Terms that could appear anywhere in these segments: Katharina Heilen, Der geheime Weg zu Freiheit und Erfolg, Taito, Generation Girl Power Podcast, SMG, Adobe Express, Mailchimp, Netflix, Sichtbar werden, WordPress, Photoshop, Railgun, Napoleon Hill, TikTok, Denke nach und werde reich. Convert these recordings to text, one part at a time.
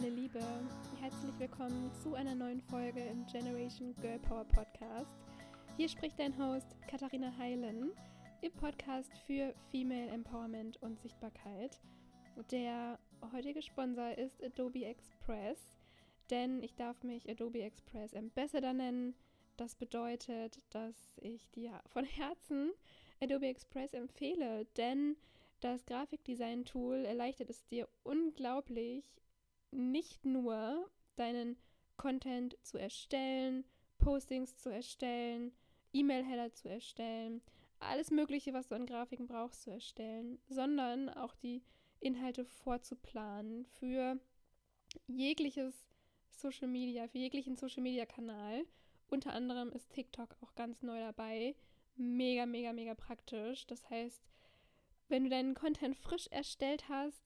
meine Liebe, herzlich willkommen zu einer neuen Folge im Generation Girl Power Podcast. Hier spricht dein Host Katharina Heilen im Podcast für Female Empowerment und Sichtbarkeit. Der heutige Sponsor ist Adobe Express, denn ich darf mich Adobe Express Ambassador nennen. Das bedeutet, dass ich dir von Herzen Adobe Express empfehle, denn das Grafikdesign-Tool erleichtert es dir unglaublich, nicht nur deinen Content zu erstellen, Postings zu erstellen, E-Mail-Header zu erstellen, alles Mögliche, was du an Grafiken brauchst, zu erstellen, sondern auch die Inhalte vorzuplanen für jegliches Social Media, für jeglichen Social Media Kanal. Unter anderem ist TikTok auch ganz neu dabei. Mega, mega, mega praktisch. Das heißt, wenn du deinen Content frisch erstellt hast,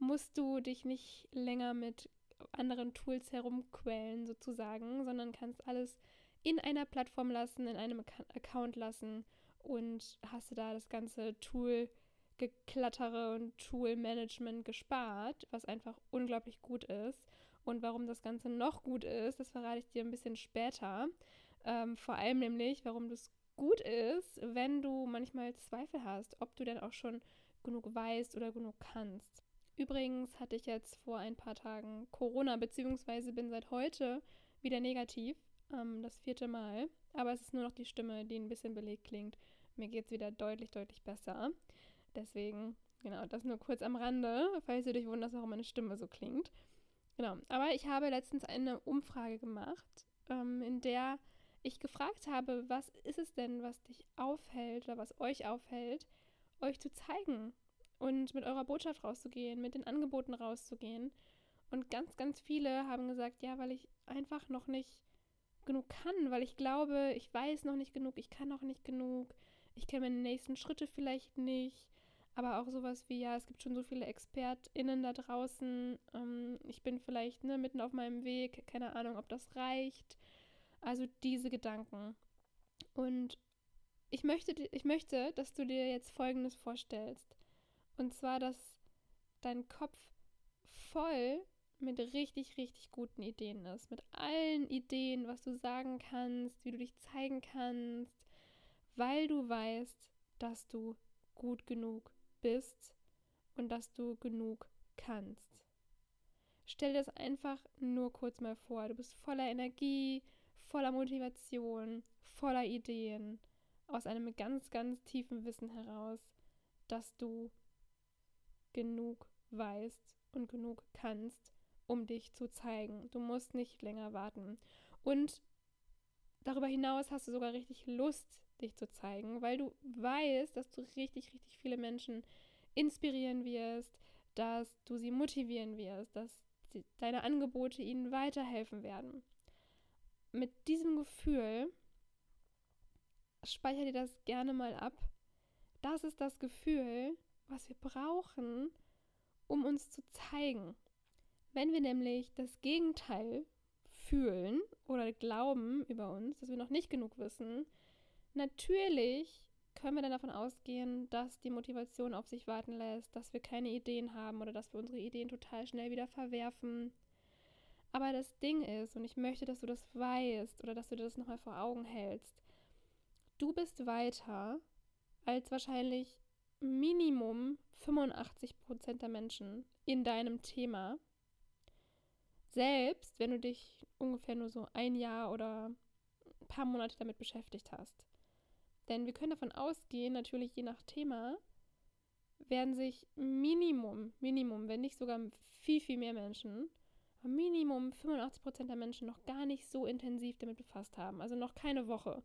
musst du dich nicht länger mit anderen Tools herumquälen sozusagen, sondern kannst alles in einer Plattform lassen, in einem Account lassen und hast du da das ganze Tool-Geklattere und Tool-Management gespart, was einfach unglaublich gut ist. Und warum das Ganze noch gut ist, das verrate ich dir ein bisschen später. Vor allem nämlich, warum das gut ist, wenn du manchmal Zweifel hast, ob du denn auch schon genug weißt oder genug kannst. Übrigens hatte ich jetzt vor ein paar Tagen Corona, beziehungsweise bin seit heute wieder negativ, das 4. Mal. Aber es ist nur noch die Stimme, die ein bisschen belegt klingt. Mir geht es wieder deutlich, deutlich besser. Deswegen, genau, das nur kurz am Rande, falls du dich wunderst, warum meine Stimme so klingt. Genau, aber ich habe letztens eine Umfrage gemacht, in der ich gefragt habe, was ist es denn, was dich aufhält oder was euch aufhält, euch zu zeigen und mit eurer Botschaft rauszugehen, mit den Angeboten rauszugehen. Und ganz, ganz viele haben gesagt, ja, weil ich einfach noch nicht genug kann, weil ich glaube, ich weiß noch nicht genug, ich kann noch nicht genug, ich kenne meine nächsten Schritte vielleicht nicht. Aber auch sowas wie, ja, es gibt schon so viele ExpertInnen da draußen, ich bin vielleicht mitten auf meinem Weg, keine Ahnung, ob das reicht. Also diese Gedanken. Und ich möchte, dass du dir jetzt Folgendes vorstellst. Und zwar, dass dein Kopf voll mit richtig, richtig guten Ideen ist. Mit allen Ideen, was du sagen kannst, wie du dich zeigen kannst, weil du weißt, dass du gut genug bist und dass du genug kannst. Stell dir das einfach nur kurz mal vor. Du bist voller Energie, voller Motivation, voller Ideen, aus einem ganz, ganz tiefen Wissen heraus, dass du genug weißt und genug kannst, um dich zu zeigen. Du musst nicht länger warten. Und darüber hinaus hast du sogar richtig Lust, dich zu zeigen, weil du weißt, dass du richtig, richtig viele Menschen inspirieren wirst, dass du sie motivieren wirst, dass deine Angebote ihnen weiterhelfen werden. Mit diesem Gefühl, speichere dir das gerne mal ab, das ist das Gefühl, was wir brauchen, um uns zu zeigen. Wenn wir nämlich das Gegenteil fühlen oder glauben über uns, dass wir noch nicht genug wissen, natürlich können wir dann davon ausgehen, dass die Motivation auf sich warten lässt, dass wir keine Ideen haben oder dass wir unsere Ideen total schnell wieder verwerfen. Aber das Ding ist, und ich möchte, dass du das weißt oder dass du dir das nochmal vor Augen hältst, du bist weiter als wahrscheinlich Minimum 85% der Menschen in deinem Thema. Selbst wenn du dich ungefähr nur so ein Jahr oder ein paar Monate damit beschäftigt hast. Denn wir können davon ausgehen, natürlich je nach Thema, werden sich Minimum, wenn nicht sogar viel, viel mehr Menschen, Minimum 85% der Menschen noch gar nicht so intensiv damit befasst haben. Also noch keine Woche.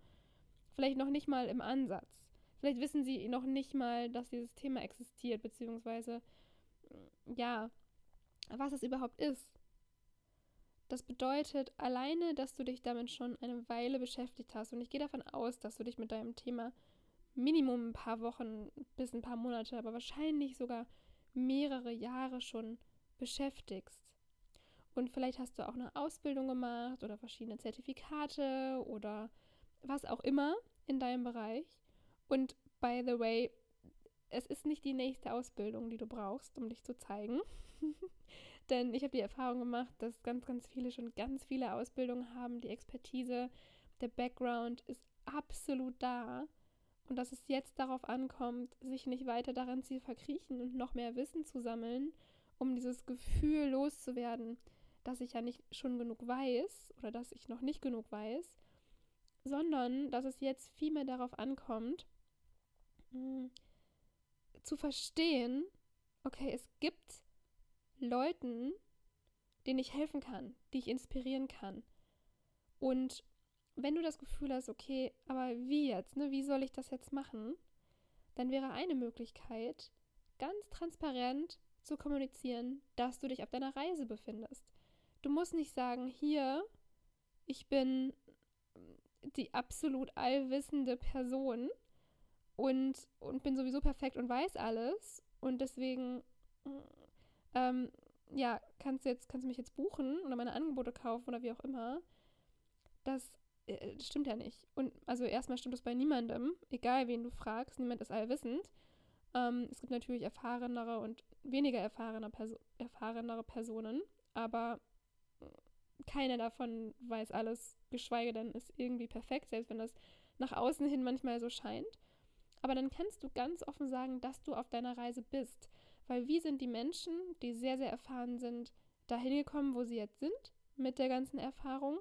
Vielleicht noch nicht mal im Ansatz. Vielleicht wissen sie noch nicht mal, dass dieses Thema existiert, beziehungsweise, ja, was es überhaupt ist. Das bedeutet alleine, dass du dich damit schon eine Weile beschäftigt hast. Und ich gehe davon aus, dass du dich mit deinem Thema Minimum ein paar Wochen bis ein paar Monate, aber wahrscheinlich sogar mehrere Jahre schon beschäftigst. Und vielleicht hast du auch eine Ausbildung gemacht oder verschiedene Zertifikate oder was auch immer in deinem Bereich. Und by the way, es ist nicht die nächste Ausbildung, die du brauchst, um dich zu zeigen. Denn ich habe die Erfahrung gemacht, dass ganz, ganz viele schon ganz viele Ausbildungen haben. Die Expertise, der Background ist absolut da. Und dass es jetzt darauf ankommt, sich nicht weiter darin zu verkriechen und noch mehr Wissen zu sammeln, um dieses Gefühl loszuwerden, dass ich ja nicht schon genug weiß oder dass ich noch nicht genug weiß, sondern dass es jetzt viel mehr darauf ankommt, zu verstehen, okay, es gibt Leuten, denen ich helfen kann, die ich inspirieren kann. Und wenn du das Gefühl hast, okay, aber wie jetzt, ne? Wie soll ich das jetzt machen? Dann wäre eine Möglichkeit, ganz transparent zu kommunizieren, dass du dich auf deiner Reise befindest. Du musst nicht sagen, hier, ich bin die absolut allwissende Person und bin sowieso perfekt und weiß alles und deswegen ja, kannst du mich jetzt buchen oder meine Angebote kaufen oder wie auch immer. Das stimmt ja nicht. Und also erstmal stimmt das bei niemandem, egal wen du fragst, niemand ist allwissend. Es gibt natürlich erfahrenere und weniger erfahrenere Personen, aber keiner davon weiß alles, geschweige denn ist irgendwie perfekt, selbst wenn das nach außen hin manchmal so scheint. Aber dann kannst du ganz offen sagen, dass du auf deiner Reise bist. Weil wie sind die Menschen, die sehr, sehr erfahren sind, dahin gekommen, wo sie jetzt sind, mit der ganzen Erfahrung?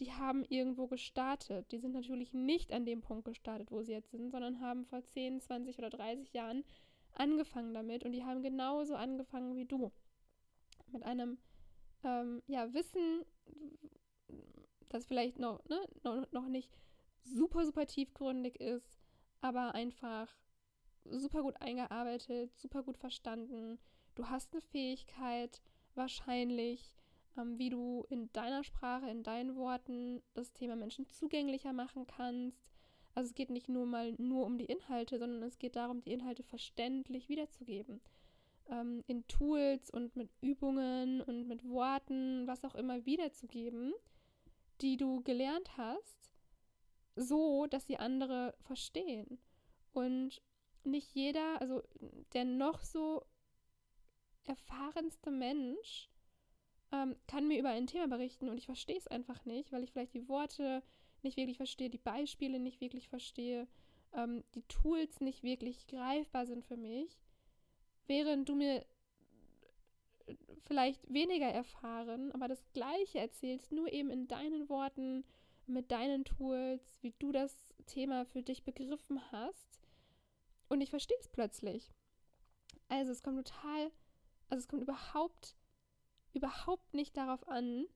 Die haben irgendwo gestartet. Die sind natürlich nicht an dem Punkt gestartet, wo sie jetzt sind, sondern haben vor 10, 20 oder 30 Jahren angefangen damit. Und die haben genauso angefangen wie du. Mit einem Wissen, das vielleicht noch nicht super, super tiefgründig ist, aber einfach super gut eingearbeitet, super gut verstanden. Du hast eine Fähigkeit, wahrscheinlich, wie du in deiner Sprache, in deinen Worten das Thema Menschen zugänglicher machen kannst. Also es geht nicht nur um die Inhalte, sondern es geht darum, die Inhalte verständlich wiederzugeben. In Tools und mit Übungen und mit Worten, was auch immer wiederzugeben, die du gelernt hast, so, dass sie andere verstehen. Und nicht jeder, also der noch so erfahrenste Mensch, kann mir über ein Thema berichten und ich verstehe es einfach nicht, weil ich vielleicht die Worte nicht wirklich verstehe, die Beispiele nicht wirklich verstehe, die Tools nicht wirklich greifbar sind für mich, während du mir vielleicht weniger erfahren, aber das Gleiche erzählst, nur eben in deinen Worten, mit deinen Tools, wie du das Thema für dich begriffen hast und ich verstehe es plötzlich. Also es kommt überhaupt nicht darauf an,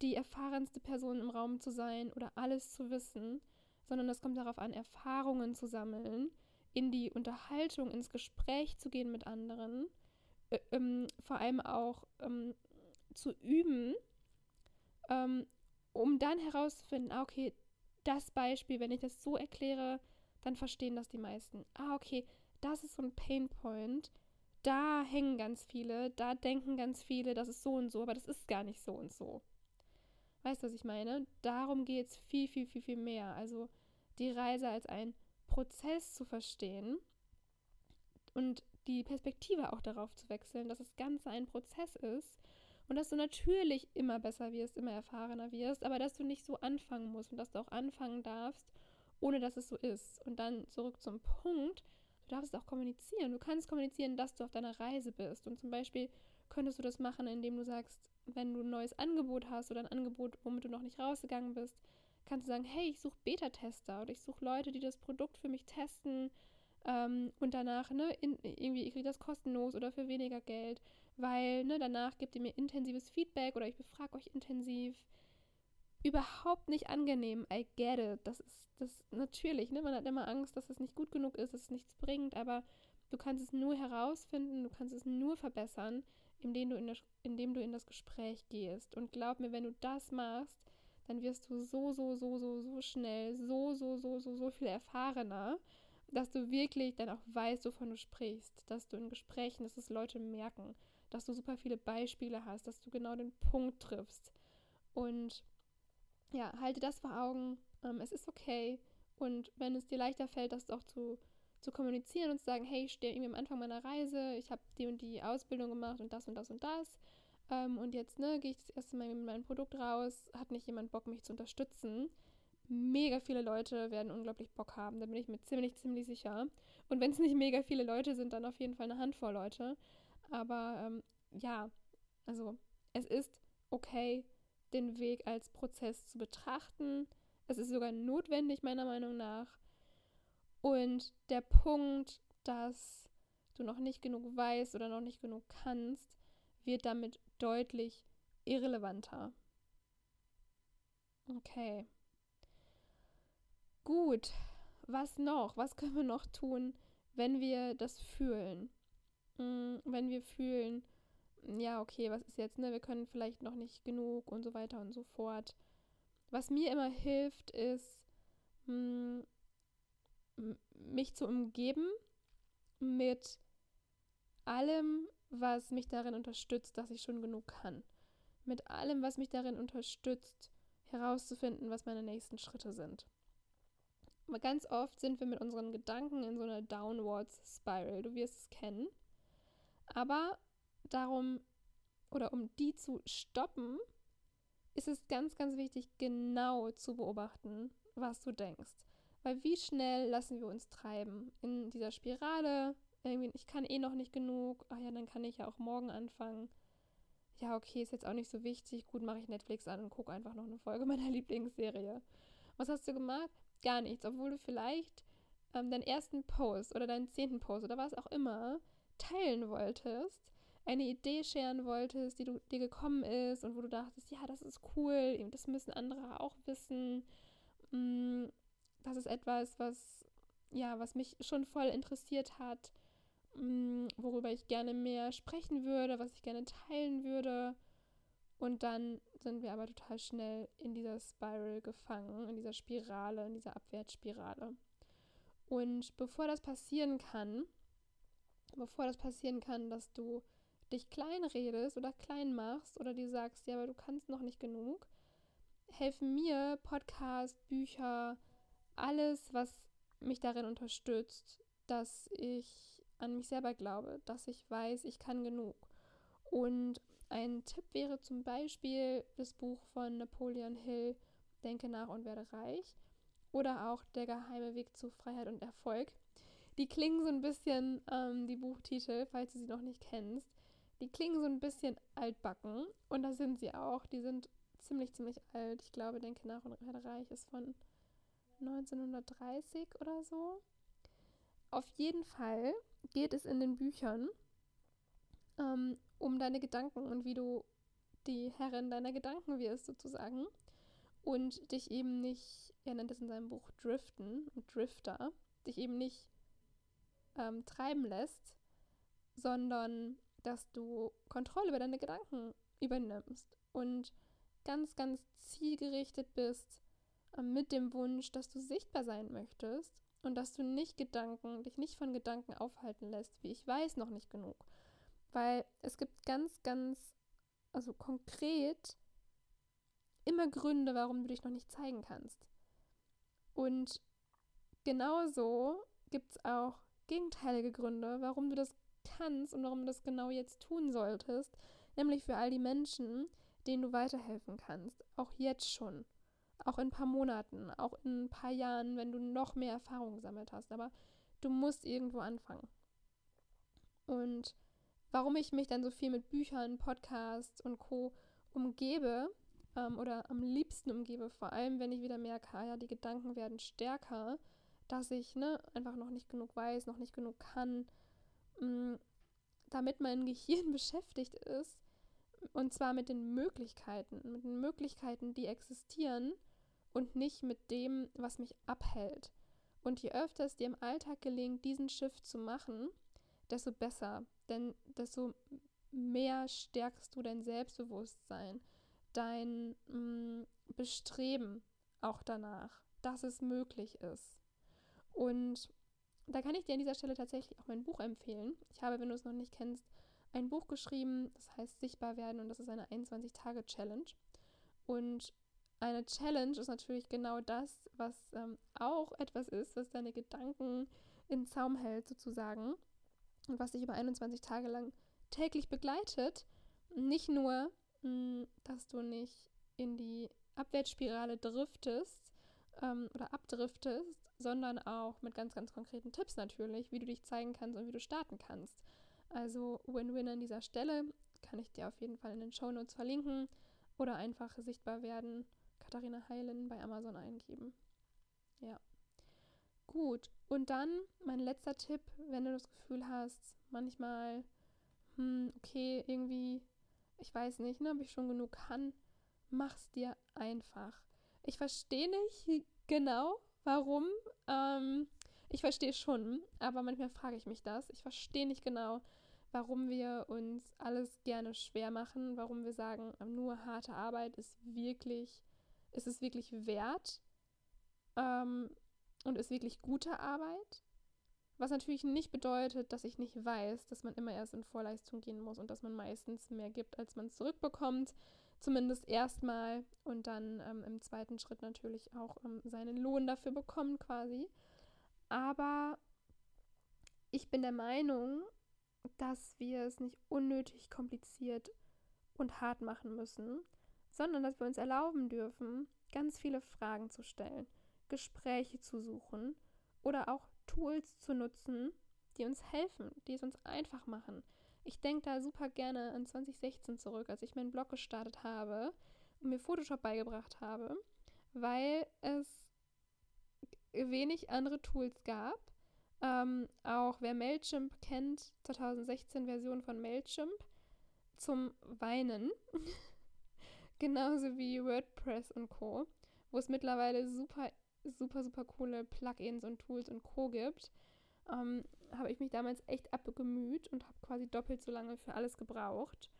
die erfahrenste Person im Raum zu sein oder alles zu wissen, sondern es kommt darauf an, Erfahrungen zu sammeln, in die Unterhaltung, ins Gespräch zu gehen mit anderen, vor allem auch zu üben, um dann herauszufinden, okay, das Beispiel, wenn ich das so erkläre, dann verstehen das die meisten. Okay, das ist so ein Painpoint, da hängen ganz viele, da denken ganz viele, das ist so und so, aber das ist gar nicht so und so. Weißt du, was ich meine? Darum geht es viel, viel, viel, viel mehr. Also die Reise als einen Prozess zu verstehen und die Perspektive auch darauf zu wechseln, dass das Ganze ein Prozess ist und dass du natürlich immer besser wirst, immer erfahrener wirst, aber dass du nicht so anfangen musst und dass du auch anfangen darfst, ohne dass es so ist. Und dann zurück zum Punkt, du darfst es auch kommunizieren. Du kannst kommunizieren, dass du auf deiner Reise bist. Und zum Beispiel könntest du das machen, indem du sagst, wenn du ein neues Angebot hast oder ein Angebot, womit du noch nicht rausgegangen bist, kannst du sagen, hey, ich suche Beta-Tester oder ich suche Leute, die das Produkt für mich testen und danach, irgendwie, ich kriege das kostenlos oder für weniger Geld, weil, danach gebt ihr mir intensives Feedback oder ich befrage euch intensiv. Überhaupt nicht angenehm, I get it, das ist natürlich, man hat immer Angst, dass es nicht gut genug ist, dass es nichts bringt, aber du kannst es nur herausfinden, du kannst es nur verbessern, indem du in das Gespräch gehst und glaub mir, wenn du das machst, dann wirst du so schnell, so viel erfahrener, dass du wirklich dann auch weißt, wovon du sprichst, dass du in Gesprächen, dass es Leute merken, dass du super viele Beispiele hast, dass du genau den Punkt triffst und ja, halte das vor Augen, es ist okay und wenn es dir leichter fällt, das auch zu zu kommunizieren und zu sagen, hey, ich stehe irgendwie am Anfang meiner Reise, ich habe die und die Ausbildung gemacht und das und das und das und jetzt gehe ich das erste Mal mit meinem Produkt raus, hat nicht jemand Bock, mich zu unterstützen? Mega viele Leute werden unglaublich Bock haben, da bin ich mir ziemlich sicher. Und wenn es nicht mega viele Leute sind, dann auf jeden Fall eine Handvoll Leute. Aber ja, also es ist okay, den Weg als Prozess zu betrachten. Es ist sogar notwendig, meiner Meinung nach. Und der Punkt, dass du noch nicht genug weißt oder noch nicht genug kannst, wird damit deutlich irrelevanter. Okay. Gut, was noch? Was können wir noch tun, wenn wir das fühlen? Wenn wir fühlen, ja, okay, was ist jetzt, wir können vielleicht noch nicht genug und so weiter und so fort. Was mir immer hilft, ist, mich zu umgeben mit allem, was mich darin unterstützt, dass ich schon genug kann. Mit allem, was mich darin unterstützt, herauszufinden, was meine nächsten Schritte sind. Aber ganz oft sind wir mit unseren Gedanken in so einer Downwards-Spiral. Du wirst es kennen. Aber darum, oder um die zu stoppen, ist es ganz, ganz wichtig, genau zu beobachten, was du denkst. Weil wie schnell lassen wir uns treiben? In dieser Spirale, irgendwie, ich kann noch nicht genug, ach ja, dann kann ich ja auch morgen anfangen. Ja, okay, ist jetzt auch nicht so wichtig, gut, mache ich Netflix an und gucke einfach noch eine Folge meiner Lieblingsserie. Was hast du gemacht? Gar nichts, obwohl du vielleicht deinen ersten Post oder deinen 10. Post oder was auch immer teilen wolltest, eine Idee scheren wolltest, die du dir gekommen ist und wo du dachtest, ja, das ist cool, das müssen andere auch wissen. Das ist etwas, was mich schon voll interessiert hat, worüber ich gerne mehr sprechen würde, was ich gerne teilen würde. Und dann sind wir aber total schnell in dieser Spiral gefangen, in dieser Spirale, in dieser Abwärtsspirale. Und bevor das passieren kann, dass du dich klein redest oder klein machst oder dir sagst, ja, aber du kannst noch nicht genug, helfen mir Podcasts, Bücher, alles, was mich darin unterstützt, dass ich an mich selber glaube, dass ich weiß, ich kann genug. Und ein Tipp wäre zum Beispiel das Buch von Napoleon Hill, Denke nach und werde reich, oder auch Der geheime Weg zu Freiheit und Erfolg. Die klingen so ein bisschen, die Buchtitel, falls du sie noch nicht kennst, die klingen so ein bisschen altbacken und das sind sie auch, die sind ziemlich alt. Ich glaube, Denke nach und werde reich ist von 1930 oder so. Auf jeden Fall geht es in den Büchern um deine Gedanken und wie du die Herrin deiner Gedanken wirst sozusagen und dich eben nicht, er nennt es in seinem Buch Driften und Drifter, dich eben nicht treiben lässt, sondern dass du Kontrolle über deine Gedanken übernimmst und ganz, ganz zielgerichtet bist mit dem Wunsch, dass du sichtbar sein möchtest und dass du dich nicht von Gedanken aufhalten lässt, wie ich weiß noch nicht genug. Weil es gibt also konkret immer Gründe, warum du dich noch nicht zeigen kannst. Und genauso gibt es auch gegenteilige Gründe, warum du das kannst und warum du das genau jetzt tun solltest. Nämlich für all die Menschen, denen du weiterhelfen kannst. Auch jetzt schon. Auch in ein paar Monaten. Auch in ein paar Jahren, wenn du noch mehr Erfahrung gesammelt hast. Aber du musst irgendwo anfangen. Und warum ich mich dann so viel mit Büchern, Podcasts und Co. umgebe oder am liebsten umgebe, vor allem, wenn ich wieder merke, ja, die Gedanken werden stärker, dass ich einfach noch nicht genug weiß, noch nicht genug kann, damit mein Gehirn beschäftigt ist und zwar mit den Möglichkeiten, die existieren und nicht mit dem, was mich abhält. Und je öfter es dir im Alltag gelingt, diesen Shift zu machen, desto besser, denn desto mehr stärkst du dein Selbstbewusstsein, dein Bestreben auch danach, dass es möglich ist. Und da kann ich dir an dieser Stelle tatsächlich auch mein Buch empfehlen. Ich habe, wenn du es noch nicht kennst, ein Buch geschrieben, das heißt Sichtbar werden und das ist eine 21-Tage-Challenge. Und eine Challenge ist natürlich genau das, was auch etwas ist, was deine Gedanken im Zaum hält sozusagen und was dich über 21 Tage lang täglich begleitet, nicht nur, dass du nicht in die Abwärtsspirale driftest oder abdriftest, sondern auch mit ganz, ganz konkreten Tipps natürlich, wie du dich zeigen kannst und wie du starten kannst. Also Win-Win an dieser Stelle, kann ich dir auf jeden Fall in den Shownotes verlinken oder einfach Sichtbar werden, Katharina Heilen bei Amazon eingeben. Ja, gut. Und dann mein letzter Tipp, wenn du das Gefühl hast, manchmal, okay, irgendwie, ich weiß nicht, ne, ob ich schon genug kann, mach's dir einfach. Ich verstehe nicht genau, warum. Ich verstehe schon, aber manchmal frage ich mich das. Ich verstehe nicht genau, warum wir uns alles gerne schwer machen, warum wir sagen, nur harte Arbeit ist es wirklich wert und ist wirklich gute Arbeit. Was natürlich nicht bedeutet, dass ich nicht weiß, dass man immer erst in Vorleistung gehen muss und dass man meistens mehr gibt, als man zurückbekommt, zumindest erstmal und dann im zweiten Schritt natürlich auch seinen Lohn dafür bekommt quasi. Aber ich bin der Meinung, dass wir es nicht unnötig kompliziert und hart machen müssen, sondern dass wir uns erlauben dürfen, ganz viele Fragen zu stellen, Gespräche zu suchen oder auch Tools zu nutzen, die uns helfen, die es uns einfach machen. Ich denke da super gerne an 2016 zurück, als ich meinen Blog gestartet habe und mir Photoshop beigebracht habe, weil es wenig andere Tools gab. Auch wer Mailchimp kennt, 2016-Version von Mailchimp, zum Weinen. Genauso wie WordPress und Co., wo es mittlerweile super, super, super coole Plugins und Tools und Co. gibt, habe ich mich damals echt abgemüht und habe quasi doppelt so lange für alles gebraucht.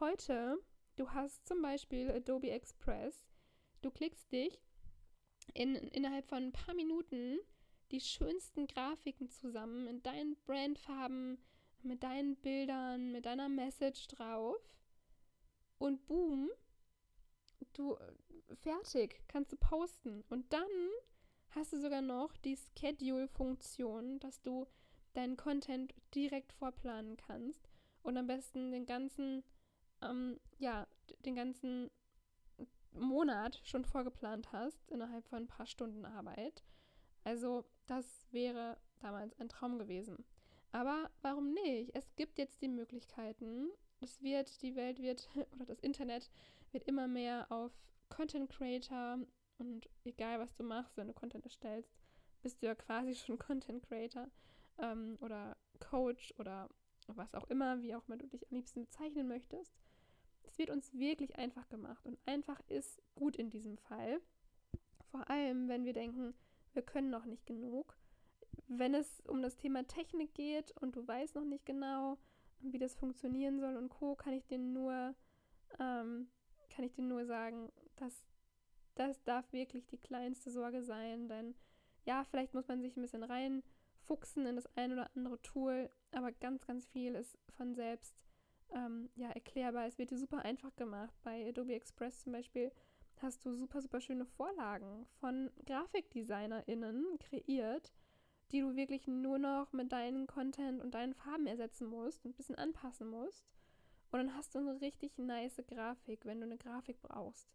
Heute, du hast zum Beispiel Adobe Express, du klickst dich innerhalb von ein paar Minuten die schönsten Grafiken zusammen in deinen Brandfarben, mit deinen Bildern, mit deiner Message drauf und boom, du fertig, kannst du posten. Und dann hast du sogar noch die Schedule-Funktion, dass du deinen Content direkt vorplanen kannst und am besten den ganzen Monat schon vorgeplant hast, innerhalb von ein paar Stunden Arbeit. Also das wäre damals ein Traum gewesen. Aber warum nicht? Es gibt jetzt die Möglichkeiten. Das Internet wird immer mehr auf Content Creator und egal was du machst, wenn du Content erstellst, bist du ja quasi schon Content Creator oder Coach oder was auch immer, wie auch immer du dich am liebsten bezeichnen möchtest. Es wird uns wirklich einfach gemacht und einfach ist gut in diesem Fall. Vor allem, wenn wir denken, wir können noch nicht genug. Wenn es um das Thema Technik geht und du weißt noch nicht genau, wie das funktionieren soll und Co., kann ich dir nur sagen, dass das darf wirklich die kleinste Sorge sein, denn ja, vielleicht muss man sich ein bisschen reinfuchsen in das ein oder andere Tool, aber ganz, ganz viel ist von selbst erklärbar. Es wird dir super einfach gemacht. Bei Adobe Express zum Beispiel hast du super, super schöne Vorlagen von GrafikdesignerInnen kreiert, die du wirklich nur noch mit deinem Content und deinen Farben ersetzen musst und ein bisschen anpassen musst. Und dann hast du eine richtig nice Grafik, wenn du eine Grafik brauchst.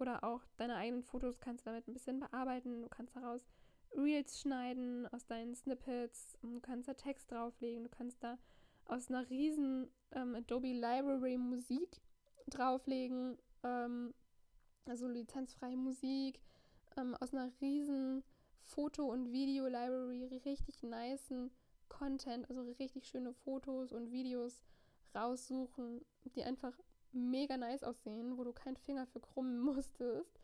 Oder auch deine eigenen Fotos kannst du damit ein bisschen bearbeiten. Du kannst daraus Reels schneiden aus deinen Snippets. Du kannst da Text drauflegen. Du kannst da aus einer riesen Adobe Library Musik drauflegen. Also lizenzfreie Musik, aus einer riesen Foto- und Video-Library richtig nicen Content, also richtig schöne Fotos und Videos raussuchen, die einfach mega nice aussehen, wo du keinen Finger für krummen musstest,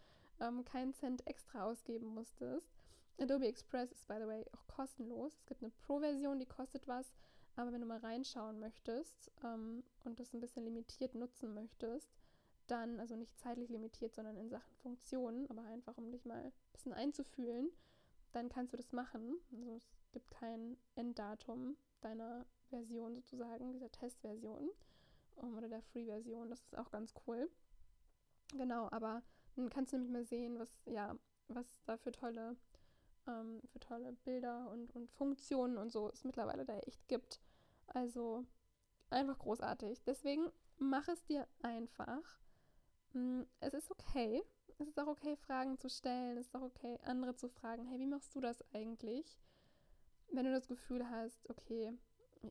keinen Cent extra ausgeben musstest. Adobe Express ist, by the way, auch kostenlos. Es gibt eine Pro-Version, die kostet was, aber wenn du mal reinschauen möchtest und das ein bisschen limitiert nutzen möchtest, dann, also nicht zeitlich limitiert, sondern in Sachen Funktionen, aber einfach, um dich mal ein bisschen einzufühlen, dann kannst du das machen. Also es gibt kein Enddatum deiner Version sozusagen, dieser Testversion oder der Free-Version. Das ist auch ganz cool. Genau, aber dann kannst du nämlich mal sehen, was da für tolle für tolle Bilder und Funktionen und so es mittlerweile da echt gibt. Also einfach großartig. Deswegen mach es dir einfach. Es ist okay. Es ist auch okay, Fragen zu stellen. Es ist auch okay, andere zu fragen. Hey, wie machst du das eigentlich? Wenn du das Gefühl hast, okay,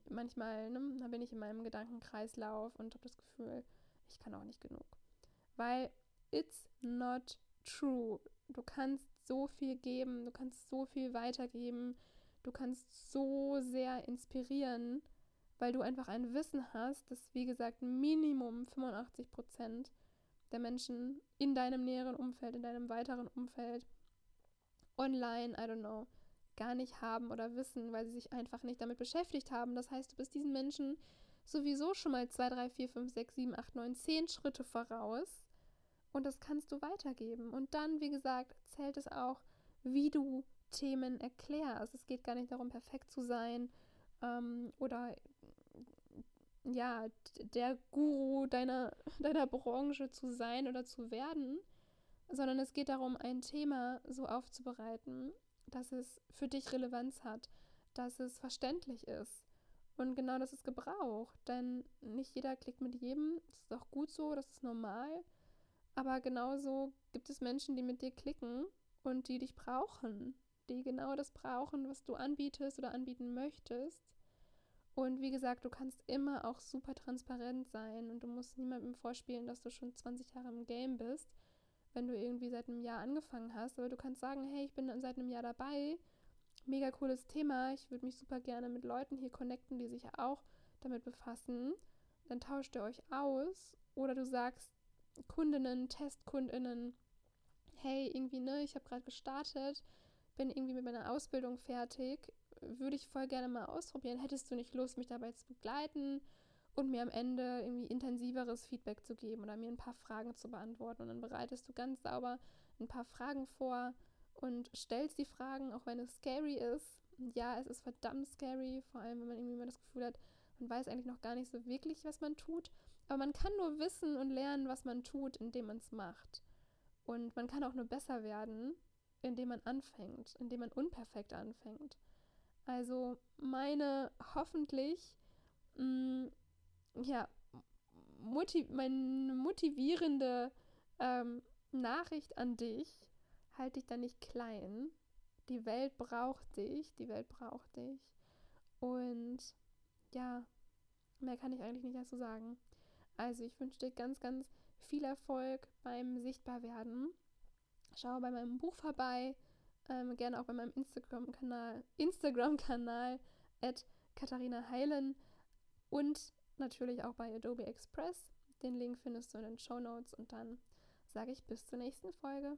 manchmal da bin ich in meinem Gedankenkreislauf und habe das Gefühl, ich kann auch nicht genug. Weil it's not true. Du kannst so viel geben, du kannst so viel weitergeben, du kannst so sehr inspirieren, weil du einfach ein Wissen hast, das, wie gesagt, Minimum 85% der Menschen in deinem näheren Umfeld, in deinem weiteren Umfeld, online, gar nicht haben oder wissen, weil sie sich einfach nicht damit beschäftigt haben. Das heißt, du bist diesen Menschen sowieso schon mal 2, 3, 4, 5, 6, 7, 8, 9, 10 Schritte voraus und das kannst du weitergeben. Und dann, wie gesagt, zählt es auch, wie du Themen erklärst. Es geht gar nicht darum, perfekt zu sein oder ja, der Guru deiner Branche zu sein oder zu werden, sondern es geht darum, ein Thema so aufzubereiten, dass es für dich Relevanz hat, dass es verständlich ist. Und genau das ist Gebrauch, denn nicht jeder klickt mit jedem, das ist auch gut so, das ist normal, aber genauso gibt es Menschen, die mit dir klicken und die dich brauchen, die genau das brauchen, was du anbietest oder anbieten möchtest. Und wie gesagt, du kannst immer auch super transparent sein und du musst niemandem vorspielen, dass du schon 20 Jahre im Game bist, wenn du irgendwie seit einem Jahr angefangen hast, aber du kannst sagen, hey, ich bin seit einem Jahr dabei, mega cooles Thema, ich würde mich super gerne mit Leuten hier connecten, die sich auch damit befassen, dann tauscht ihr euch aus oder du sagst Kundinnen, TestkundInnen, hey, irgendwie, ich habe gerade gestartet, bin irgendwie mit meiner Ausbildung fertig, würde ich voll gerne mal ausprobieren, hättest du nicht Lust, mich dabei zu begleiten und mir am Ende irgendwie intensiveres Feedback zu geben oder mir ein paar Fragen zu beantworten. Und dann bereitest du ganz sauber ein paar Fragen vor und stellst die Fragen, auch wenn es scary ist. Und ja, es ist verdammt scary, vor allem, wenn man irgendwie mal das Gefühl hat, man weiß eigentlich noch gar nicht so wirklich, was man tut. Aber man kann nur wissen und lernen, was man tut, indem man es macht. Und man kann auch nur besser werden, indem man anfängt, indem man unperfekt anfängt. Also meine hoffentlich meine motivierende Nachricht an dich, halt dich da nicht klein. Die Welt braucht dich, Und ja, mehr kann ich eigentlich nicht dazu sagen. Also ich wünsche dir ganz, ganz viel Erfolg beim Sichtbarwerden. Schau bei meinem Buch vorbei, gerne auch bei meinem Instagram-Kanal @Katharina Heilen. Und natürlich auch bei Adobe Express. Den Link findest du in den Shownotes und dann sage ich bis zur nächsten Folge.